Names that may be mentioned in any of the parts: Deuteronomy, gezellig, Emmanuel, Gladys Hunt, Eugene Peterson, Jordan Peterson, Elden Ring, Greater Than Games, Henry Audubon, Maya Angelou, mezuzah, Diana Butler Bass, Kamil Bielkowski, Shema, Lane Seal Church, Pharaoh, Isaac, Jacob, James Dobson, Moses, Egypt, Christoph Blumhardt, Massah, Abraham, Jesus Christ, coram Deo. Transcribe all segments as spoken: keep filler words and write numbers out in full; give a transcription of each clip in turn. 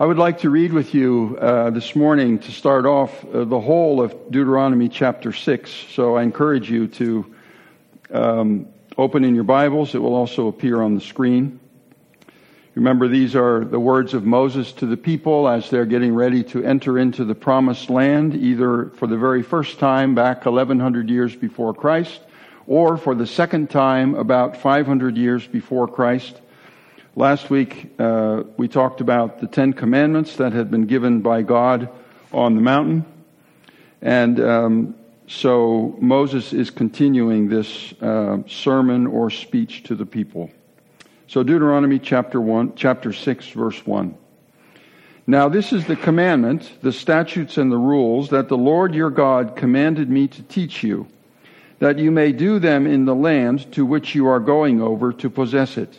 I would like to read with you uh, this morning, to start off, uh, the whole of Deuteronomy chapter six. So I encourage you to um, open in your Bibles. It will also appear on the screen. Remember, these are the words of Moses to the people as they're getting ready to enter into the promised land, either for the very first time back eleven hundred years before Christ, or for the second time about five hundred years before Christ. Last week, uh, we talked about the Ten Commandments that had been given by God on the mountain. And um, so Moses is continuing this uh, sermon or speech to the people. So Deuteronomy chapter one, chapter six, verse one. Now this is the commandment, the statutes and the rules that the Lord your God commanded me to teach you, that you may do them in the land to which you are going over to possess it,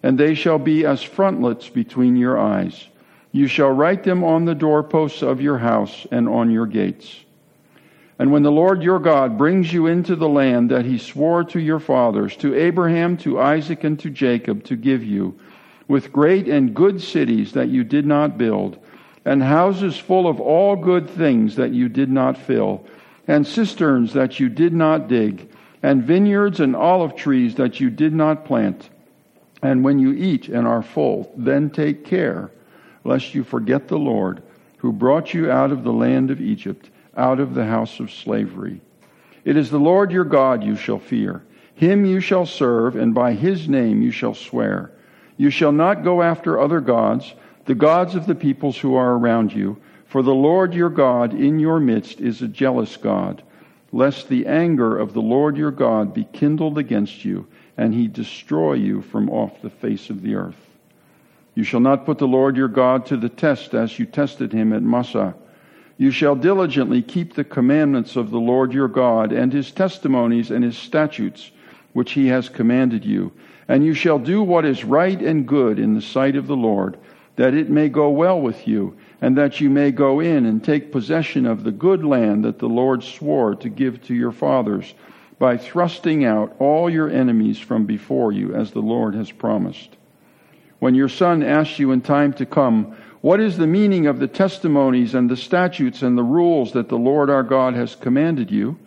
and they shall be as frontlets between your eyes. You shall write them on the doorposts of your house and on your gates. And when the Lord your God brings you into the land that he swore to your fathers, to Abraham, to Isaac, and to Jacob, to give you, with great and good cities that you did not build, and houses full of all good things that you did not fill, and cisterns that you did not dig, and vineyards and olive trees that you did not plant. And when you eat and are full, then take care, lest you forget the Lord, who brought you out of the land of Egypt, out of the house of slavery. It is the Lord your God you shall fear. Him you shall serve, and by his name you shall swear. You shall not go after other gods, the gods of the peoples who are around you, for the Lord your God in your midst is a jealous God, lest the anger of the Lord your God be kindled against you, and he destroy you from off the face of the earth. You shall not put the Lord your God to the test as you tested him at Massah. You shall diligently keep the commandments of the Lord your God, and his testimonies and his statutes, which he has commanded you. And you shall do what is right and good in the sight of the Lord, that it may go well with you, and that you may go in and take possession of the good land that the Lord swore to give to your fathers, by thrusting out all your enemies from before you, as the Lord has promised. When your son asks you in time to come, what is the meaning of the testimonies and the statutes and the rules that the Lord our God has commanded you?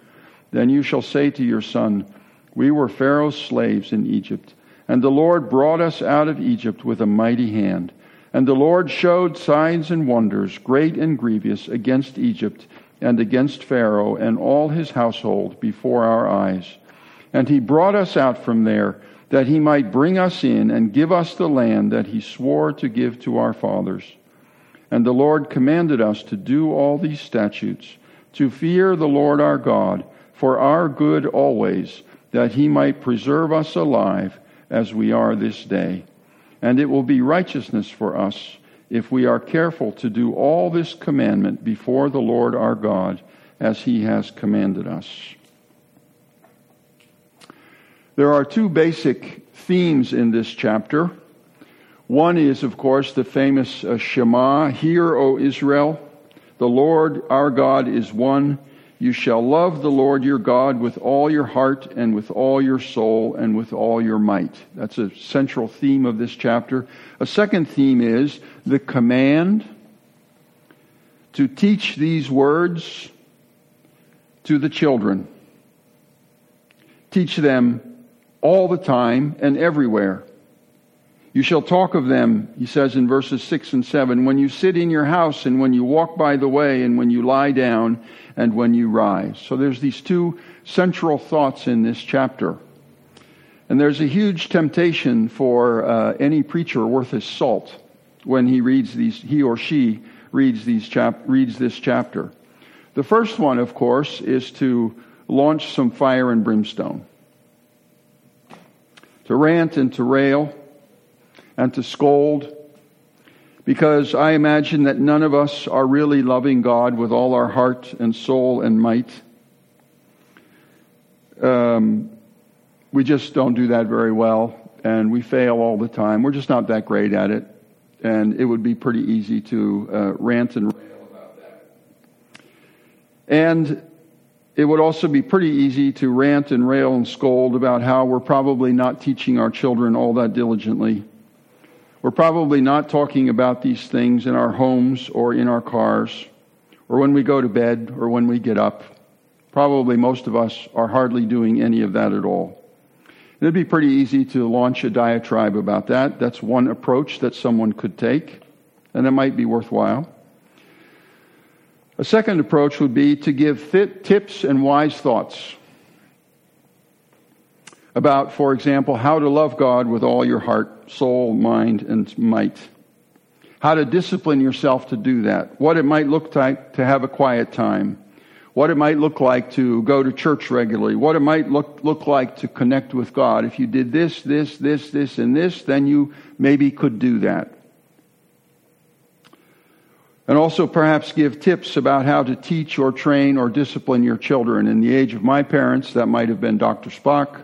Then you shall say to your son, we were Pharaoh's slaves in Egypt, and the Lord brought us out of Egypt with a mighty hand. And the Lord showed signs and wonders, great and grievous, against Egypt, and against Pharaoh and all his household before our eyes. And he brought us out from there, that he might bring us in and give us the land that he swore to give to our fathers. And the Lord commanded us to do all these statutes, to fear the Lord our God, for our good always, that he might preserve us alive as we are this day. And it will be righteousness for us, if we are careful to do all this commandment before the Lord our God, as he has commanded us. There are two basic themes in this chapter. One is, of course, the famous uh, Shema, Hear, O Israel, the Lord our God is one. You shall love the Lord your God with all your heart, and with all your soul, and with all your might. That's a central theme of this chapter. A second theme is the command to teach these words to the children. Teach them all the time and everywhere. You shall talk of them, he says in verses six and seven, when you sit in your house and when you walk by the way and when you lie down and when you rise. So there's these two central thoughts in this chapter. And there's a huge temptation for uh, any preacher worth his salt when he reads these, he or she reads these chap reads this chapter. The first one, of course, is to launch some fire and brimstone, to rant and to rail and to scold, because I imagine that none of us are really loving God with all our heart and soul and might. Um, we just don't do that very well, and we fail all the time. We're just not that great at it, and it would be pretty easy to uh, rant and rail about that. And it would also be pretty easy to rant and rail and scold about how we're probably not teaching our children all that diligently. We're probably not talking about these things in our homes or in our cars or when we go to bed or when we get up. Probably most of us are hardly doing any of that at all. And it'd be pretty easy to launch a diatribe about that. That's one approach that someone could take, and it might be worthwhile. A second approach would be to give fit tips and wise thoughts about, for example, how to love God with all your heart, soul, mind, and might. How to discipline yourself to do that. What it might look like to have a quiet time. What it might look like to go to church regularly. What it might look, look like to connect with God. If you did this, this, this, this, and this, then you maybe could do that. And also perhaps give tips about how to teach or train or discipline your children. In the age of my parents, that might have been Doctor Spock.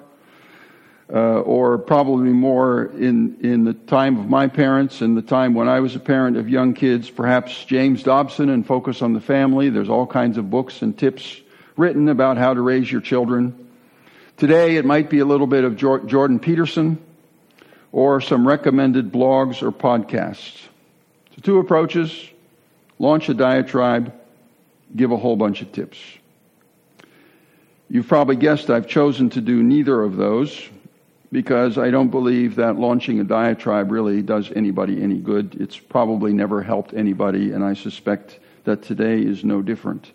Uh, or probably more in, in the time of my parents and the time when I was a parent of young kids, perhaps James Dobson and Focus on the Family. There's all kinds of books and tips written about how to raise your children. Today it might be a little bit of Jo- Jordan Peterson or some recommended blogs or podcasts. So two approaches: launch a diatribe, give a whole bunch of tips. You've probably guessed I've chosen to do neither of those, because I don't believe that launching a diatribe really does anybody any good. It's probably never helped anybody, and I suspect that today is no different.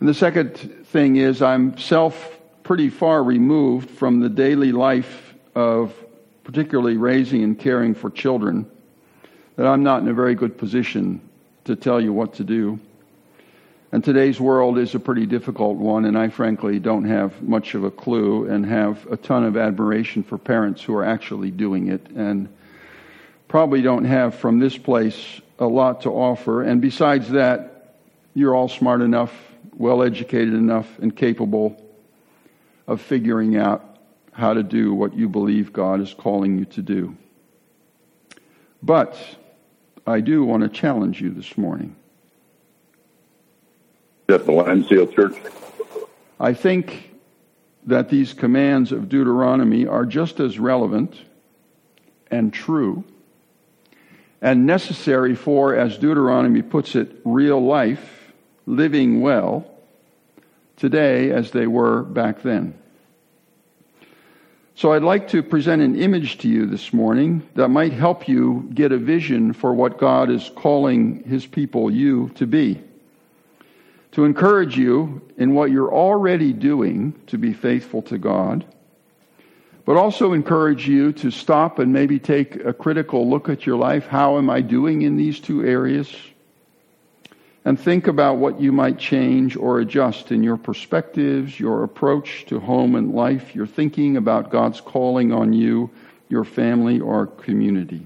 And the second thing is I'm self pretty far removed from the daily life of particularly raising and caring for children, that I'm not in a very good position to tell you what to do. And today's world is a pretty difficult one, and I frankly don't have much of a clue and have a ton of admiration for parents who are actually doing it, and probably don't have from this place a lot to offer. And besides that, you're all smart enough, well-educated enough, and capable of figuring out how to do what you believe God is calling you to do. But I do want to challenge you this morning. At the Lane Seal Church. I think that these commands of Deuteronomy are just as relevant and true and necessary for, as Deuteronomy puts it, real life, living well, today as they were back then. So I'd like to present an image to you this morning that might help you get a vision for what God is calling His people, you, to be. To encourage you in what you're already doing to be faithful to God, but also encourage you to stop and maybe take a critical look at your life. How am I doing in these two areas? And think about what you might change or adjust in your perspectives, your approach to home and life, your thinking about God's calling on you, your family, or community.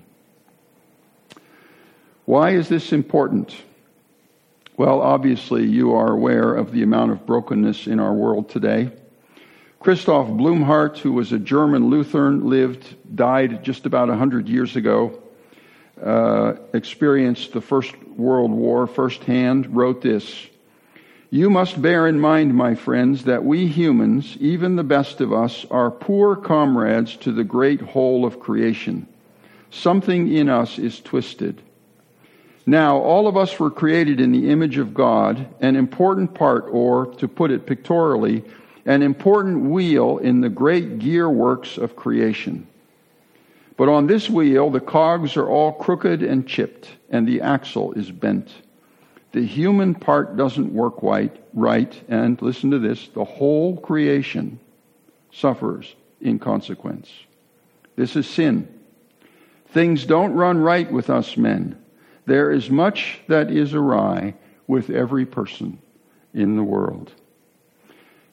Why is this important? Well, obviously, you are aware of the amount of brokenness in our world today. Christoph Blumhardt, who was a German Lutheran, lived, died just about one hundred years ago, uh, experienced the First World War firsthand, wrote this: "You must bear in mind, my friends, that we humans, even the best of us, are poor comrades to the great whole of creation. Something in us is twisted. Now, all of us were created in the image of God, an important part, or, to put it pictorially, an important wheel in the great gearworks of creation. But on this wheel, the cogs are all crooked and chipped, and the axle is bent. The human part doesn't work right, and listen to this, the whole creation suffers in consequence. This is sin. Things don't run right with us men. There is much that is awry with every person in the world.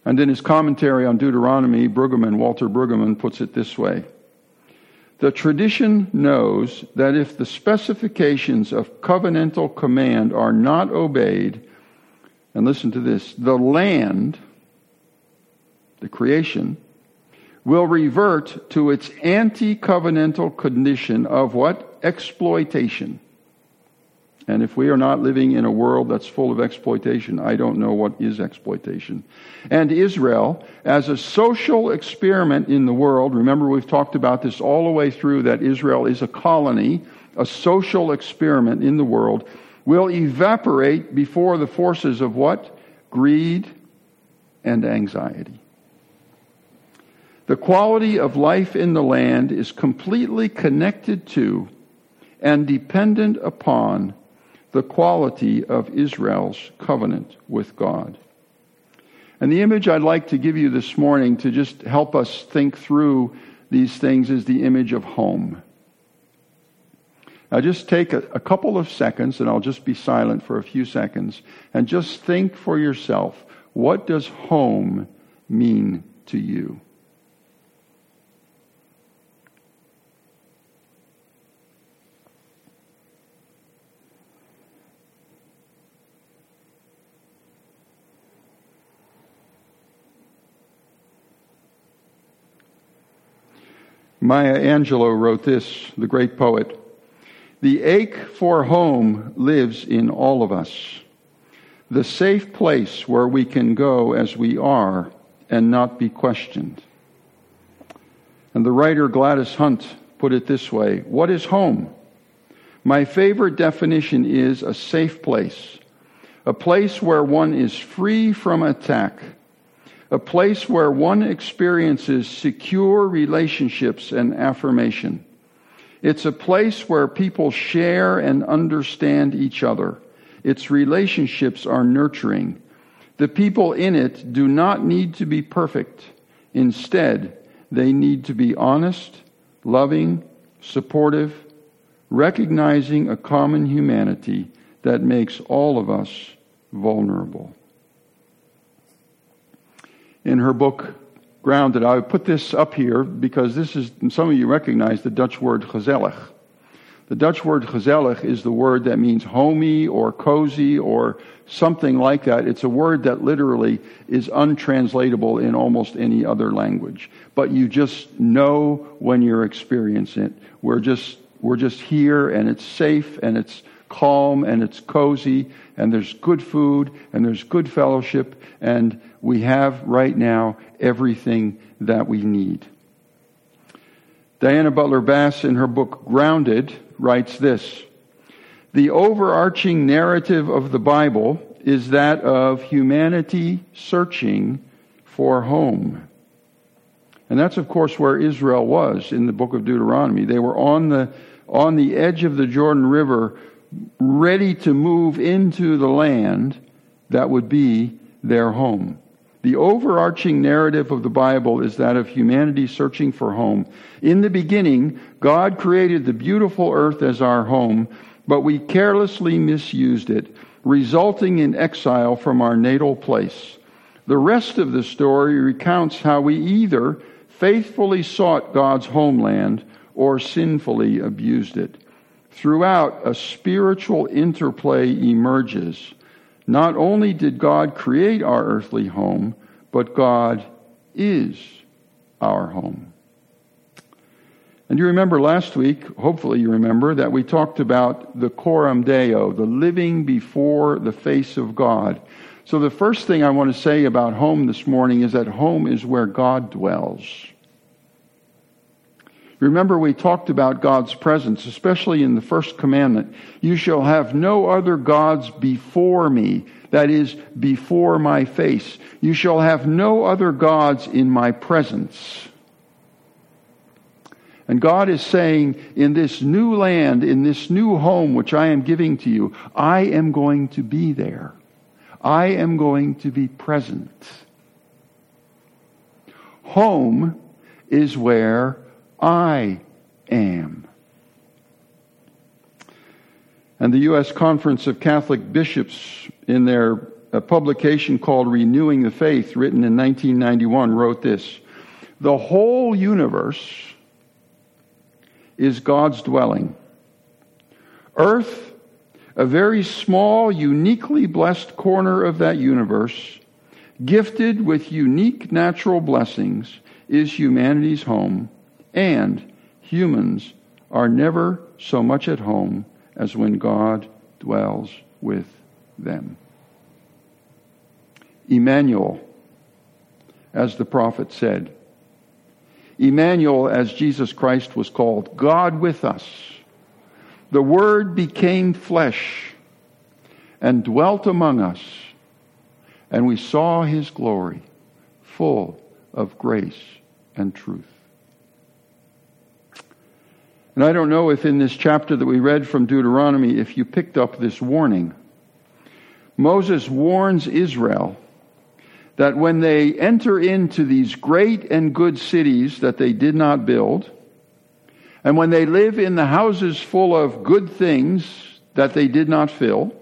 And in his commentary on Deuteronomy, Brueggemann, Walter Brueggemann puts it this way. The tradition knows that if the specifications of covenantal command are not obeyed, and listen to this, the land, the creation, will revert to its anti-covenantal condition of what? Exploitation. And if we are not living in a world that's full of exploitation, I don't know what is exploitation. And Israel, as a social experiment in the world, remember we've talked about this all the way through, that Israel is a colony, a social experiment in the world, will evaporate before the forces of what? Greed and anxiety. The quality of life in the land is completely connected to and dependent upon the quality of Israel's covenant with God. And the image I'd like to give you this morning to just help us think through these things is the image of home. Now just take a, a couple of seconds, and I'll just be silent for a few seconds, and just think for yourself, what does home mean to you? Maya Angelou wrote this, the great poet, "The ache for home lives in all of us, the safe place where we can go as we are and not be questioned." And the writer Gladys Hunt put it this way, "What is home? My favorite definition is a safe place, a place where one is free from attack, a place where one experiences secure relationships and affirmation. It's a place where people share and understand each other. Its relationships are nurturing. The people in it do not need to be perfect. Instead, they need to be honest, loving, supportive, recognizing a common humanity that makes all of us vulnerable." In her book, Grounded, I put this up here because this is, some of you recognize the Dutch word gezellig. The Dutch word gezellig is the word that means homey or cozy or something like that. It's a word that literally is untranslatable in almost any other language. But you just know when you're experiencing it. We're just, we're just here, and it's safe, and it's calm, and it's cozy, and there's good food, and there's good fellowship, and we have right now everything that we need. Diana Butler Bass, in her book Grounded, writes this, "The overarching narrative of the Bible is that of humanity searching for home." And that's, of course, where Israel was in the book of Deuteronomy. They were on the on the edge of the Jordan River, ready to move into the land that would be their home. The overarching narrative of the Bible is that of humanity searching for home. In the beginning, God created the beautiful earth as our home, but we carelessly misused it, resulting in exile from our natal place. The rest of the story recounts how we either faithfully sought God's homeland or sinfully abused it. Throughout, a spiritual interplay emerges. Not only did God create our earthly home, but God is our home. And you remember last week, hopefully you remember, that we talked about the coram Deo, the living before the face of God. So the first thing I want to say about home this morning is that home is where God dwells. Remember, we talked about God's presence, especially in the first commandment. You shall have no other gods before me, that is, before my face. You shall have no other gods in my presence. And God is saying, in this new land, in this new home which I am giving to you, I am going to be there. I am going to be present. Home is where I am. And the U S Conference of Catholic Bishops, in their publication called Renewing the Faith, written in nineteen ninety-one, wrote this: "The whole universe is God's dwelling. Earth, a very small, uniquely blessed corner of that universe, gifted with unique natural blessings, is humanity's home, and humans are never so much at home as when God dwells with them." Emmanuel, as the prophet said. Emmanuel, as Jesus Christ was called, God with us. The Word became flesh and dwelt among us, and we saw His glory, full of grace and truth. And I don't know if in this chapter that we read from Deuteronomy, if you picked up this warning. Moses warns Israel that when they enter into these great and good cities that they did not build, and when they live in the houses full of good things that they did not fill,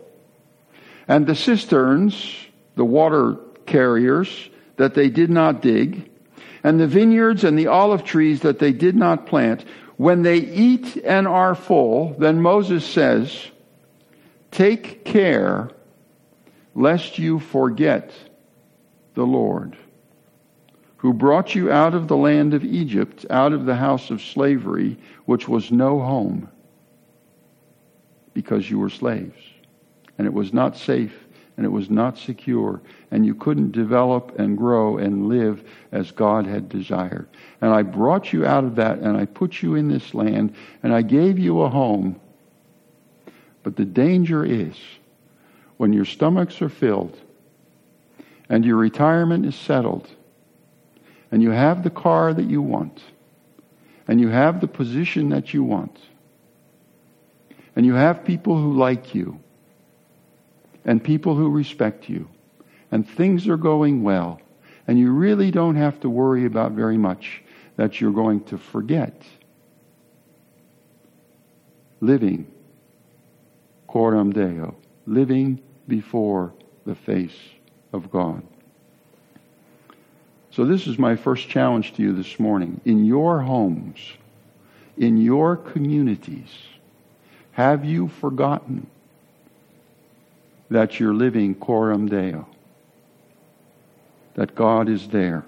and the cisterns, the water carriers, that they did not dig, and the vineyards and the olive trees that they did not plant, when they eat and are full, then Moses says, "Take care lest you forget the Lord, who brought you out of the land of Egypt, out of the house of slavery, which was no home, because you were slaves, and it was not safe, and it was not secure, and you couldn't develop and grow and live as God had desired. And I brought you out of that, and I put you in this land, and I gave you a home. But the danger is, when your stomachs are filled, and your retirement is settled, and you have the car that you want, and you have the position that you want, and you have people who like you, and people who respect you, and things are going well, and you really don't have to worry about very much, that you're going to forget living coram Deo, living before the face of God." So this is my first challenge to you this morning. In your homes, in your communities, have you forgotten that you're living coram Deo? That God is there?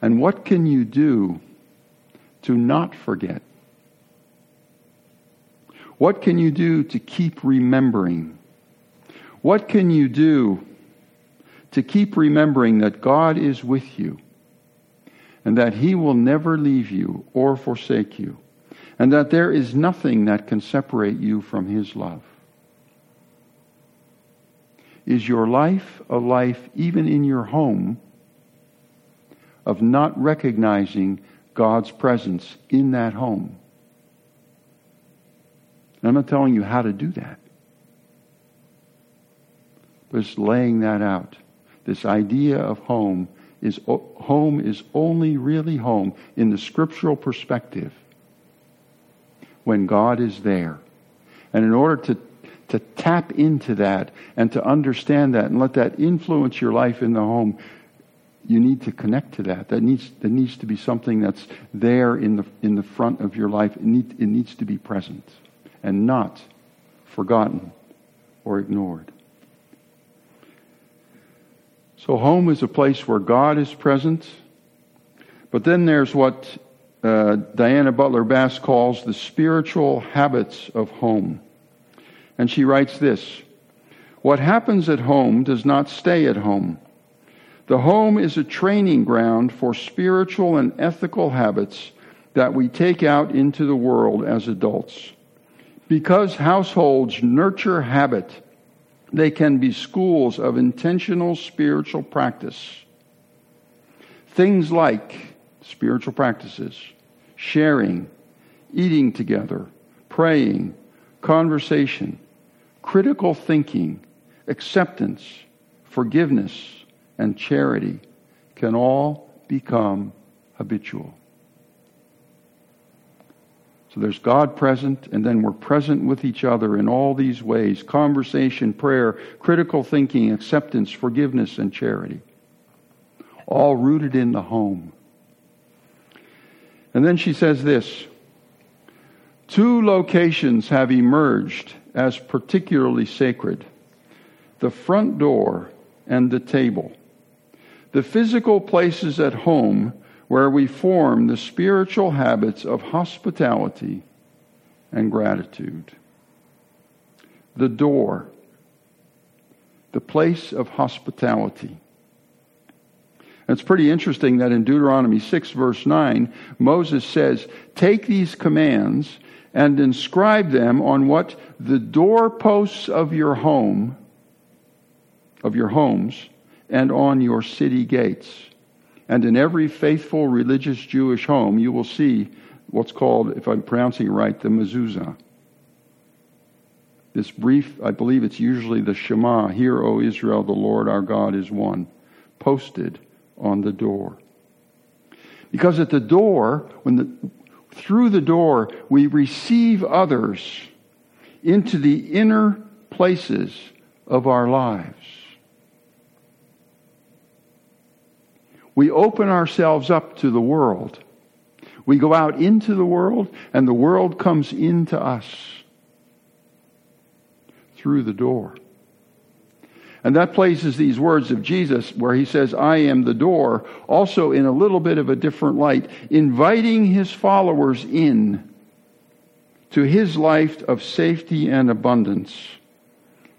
And what can you do to not forget? What can you do to keep remembering? What can you do to keep remembering that God is with you, and that He will never leave you or forsake you, and that there is nothing that can separate you from His love? Is your life a life, even in your home, of not recognizing God's presence in that home? And I'm not telling you how to do that. But it's laying that out. This idea of home is home is only really home in the scriptural perspective when God is there. And in order to, to tap into that and to understand that and let that influence your life in the home, you need to connect to that. That needs that needs to be something that's there in the in the front of your life. It need, it needs to be present and not forgotten or ignored. So home is a place where God is present. But then there's what uh, Diana Butler Bass calls the spiritual habits of home. And she writes this: "What happens at home does not stay at home. The home is a training ground for spiritual and ethical habits that we take out into the world as adults. Because households nurture habit, they can be schools of intentional spiritual practice. Things like spiritual practices, sharing, eating together, praying, conversation, critical thinking, acceptance, forgiveness, and charity can all become habitual. So there's God present, and then we're present with each other in all these ways: conversation, prayer, critical thinking, acceptance, forgiveness, and charity. All rooted in the home. And then she says this: two locations have emerged as particularly sacred: the front door and the table. The physical places at home where we form the spiritual habits of hospitality and gratitude. The door, the place of hospitality. It's pretty interesting that in Deuteronomy six, verse nine, Moses says, "Take these commands and inscribe them on what? The doorposts of your home, of your homes, and on your city gates." And in every faithful religious Jewish home, you will see what's called, if I'm pronouncing it right, the mezuzah. This brief, I believe it's usually the Shema, "Hear, O Israel, the Lord our God is one," posted on the door. Because at the door, when the, through the door, we receive others into the inner places of our lives. We open ourselves up to the world. We go out into the world, and the world comes into us through the door. And that places these words of Jesus, where he says, "I am the door," also in a little bit of a different light, inviting his followers in to his life of safety and abundance,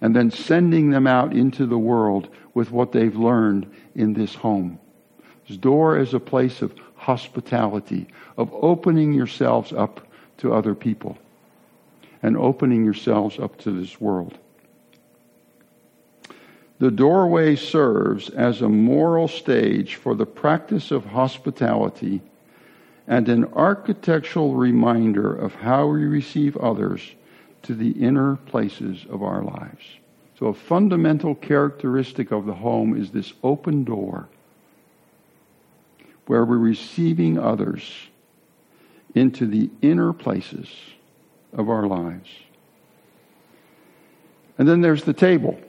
and then sending them out into the world with what they've learned in this home. Door is a place of hospitality, of opening yourselves up to other people and opening yourselves up to this world. The doorway serves as a moral stage for the practice of hospitality and an architectural reminder of how we receive others to the inner places of our lives. So a fundamental characteristic of the home is this open door, where we're receiving others into the inner places of our lives. And then there's the table.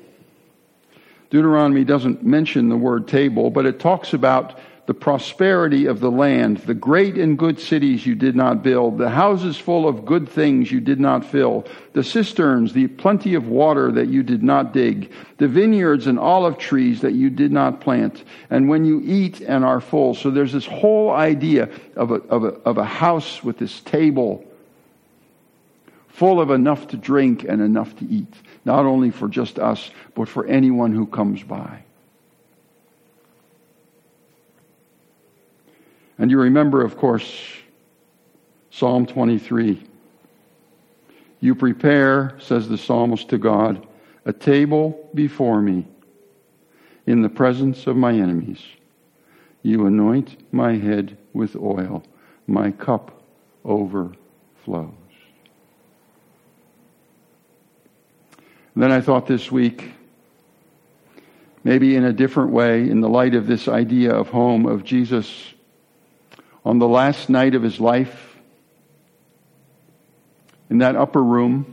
Deuteronomy doesn't mention the word table, but it talks about the prosperity of the land, the great and good cities you did not build, the houses full of good things you did not fill, the cisterns, the plenty of water that you did not dig, the vineyards and olive trees that you did not plant, and when you eat and are full. So there's this whole idea of a, of a, of a house with this table full of enough to drink and enough to eat, not only for just us, but for anyone who comes by. And you remember, of course, Psalm twenty-three. "You prepare," says the psalmist to God, "a table before me in the presence of my enemies. You anoint my head with oil. My cup overflows." And then I thought this week, maybe in a different way, in the light of this idea of home, of Jesus on the last night of his life, in that upper room,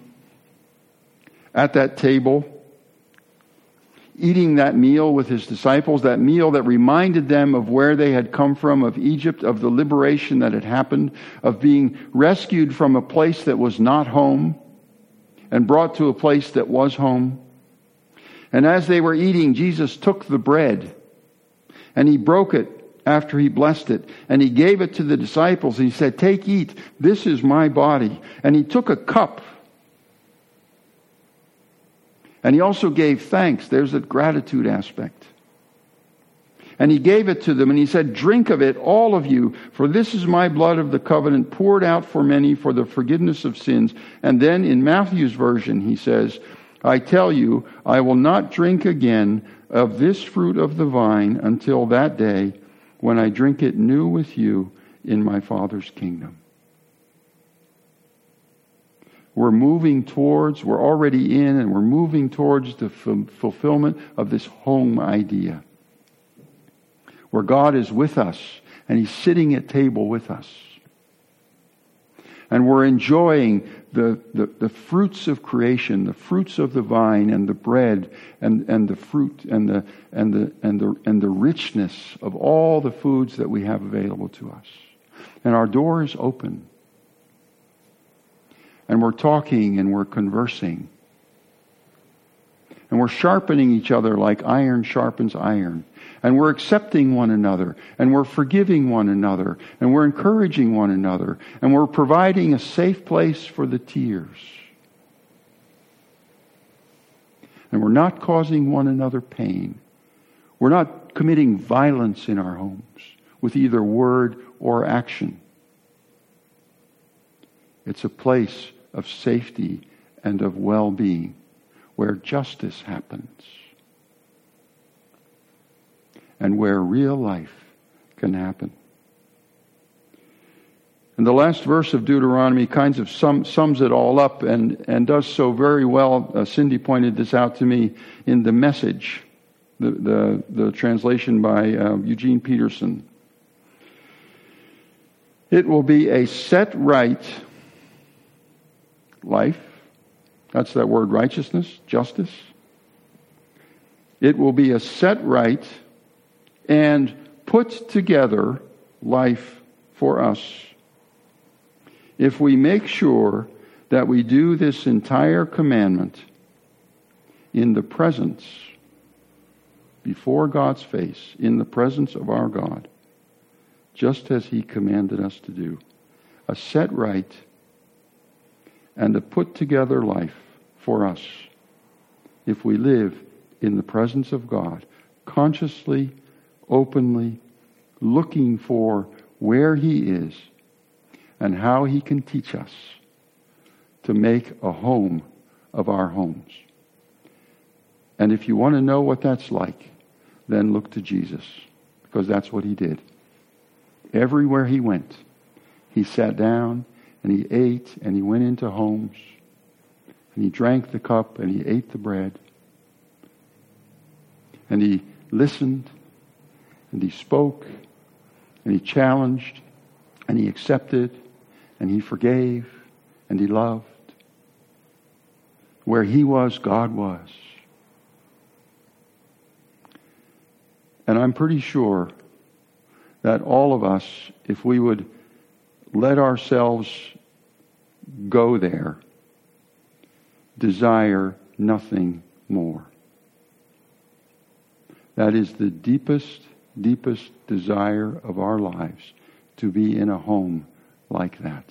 at that table, eating that meal with his disciples, that meal that reminded them of where they had come from, of Egypt, of the liberation that had happened, of being rescued from a place that was not home and brought to a place that was home. And as they were eating, Jesus took the bread and he broke it after he blessed it, and he gave it to the disciples. He said, "Take, eat, this is my body." And he took a cup, and he also gave thanks. There's that gratitude aspect. And he gave it to them, and he said, "Drink of it, all of you, for this is my blood of the covenant, poured out for many for the forgiveness of sins." And then in Matthew's version, he says, "I tell you, I will not drink again of this fruit of the vine until that day when I drink it new with you in my Father's kingdom. We're moving towards, we're already in, and we're moving towards the f- fulfillment of this home idea, where God is with us and He's sitting at table with us. And we're enjoying the, the, the fruits of creation, the fruits of the vine and the bread and, and the fruit and the and the and the and the richness of all the foods that we have available to us. And our door is open. And we're talking and we're conversing. And we're sharpening each other like iron sharpens iron. And we're accepting one another. And we're forgiving one another. And we're encouraging one another. And we're providing a safe place for the tears. And we're not causing one another pain. We're not committing violence in our homes with either word or action. It's a place of safety and of well-being, where justice happens, and where real life can happen. And the last verse of Deuteronomy kind of sum, sums it all up and, and does so very well. Uh, Cindy pointed this out to me in The Message, the, the, the translation by uh, Eugene Peterson. It will be a set right life. That's that word righteousness, justice. It will be a set right and put together life for us, if we make sure that we do this entire commandment in the presence, before God's face, in the presence of our God, just as He commanded us to do. A set right and a put together life for us, if we live in the presence of God, consciously, openly, looking for where He is and how He can teach us to make a home of our homes. And if you want to know what that's like, then look to Jesus, because that's what He did. Everywhere He went, He sat down, and He ate, and He went into homes, and He drank the cup, and He ate the bread, and He listened, and He spoke, and He challenged, and He accepted, and He forgave, and He loved. Where He was, God was. And I'm pretty sure that all of us, if we would let ourselves go there, desire nothing more. That is the deepest, deepest desire of our lives, to be in a home like that.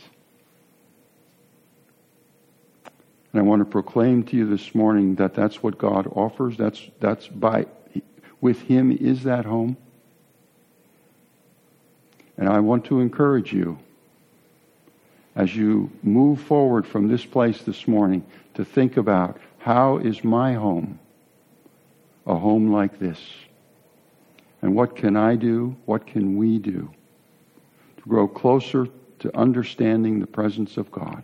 And I want to proclaim to you this morning that that's what God offers. That's that's by with Him is that home. And I want to encourage you, as you move forward from this place this morning, to think about, how is my home a home like this? And what can I do? What can we do to grow closer to understanding the presence of God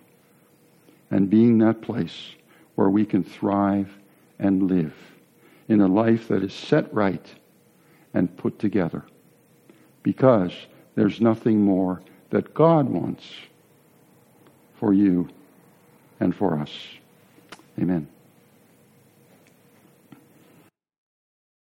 and being that place where we can thrive and live in a life that is set right and put together? Because there's nothing more that God wants for you and for us. Amen.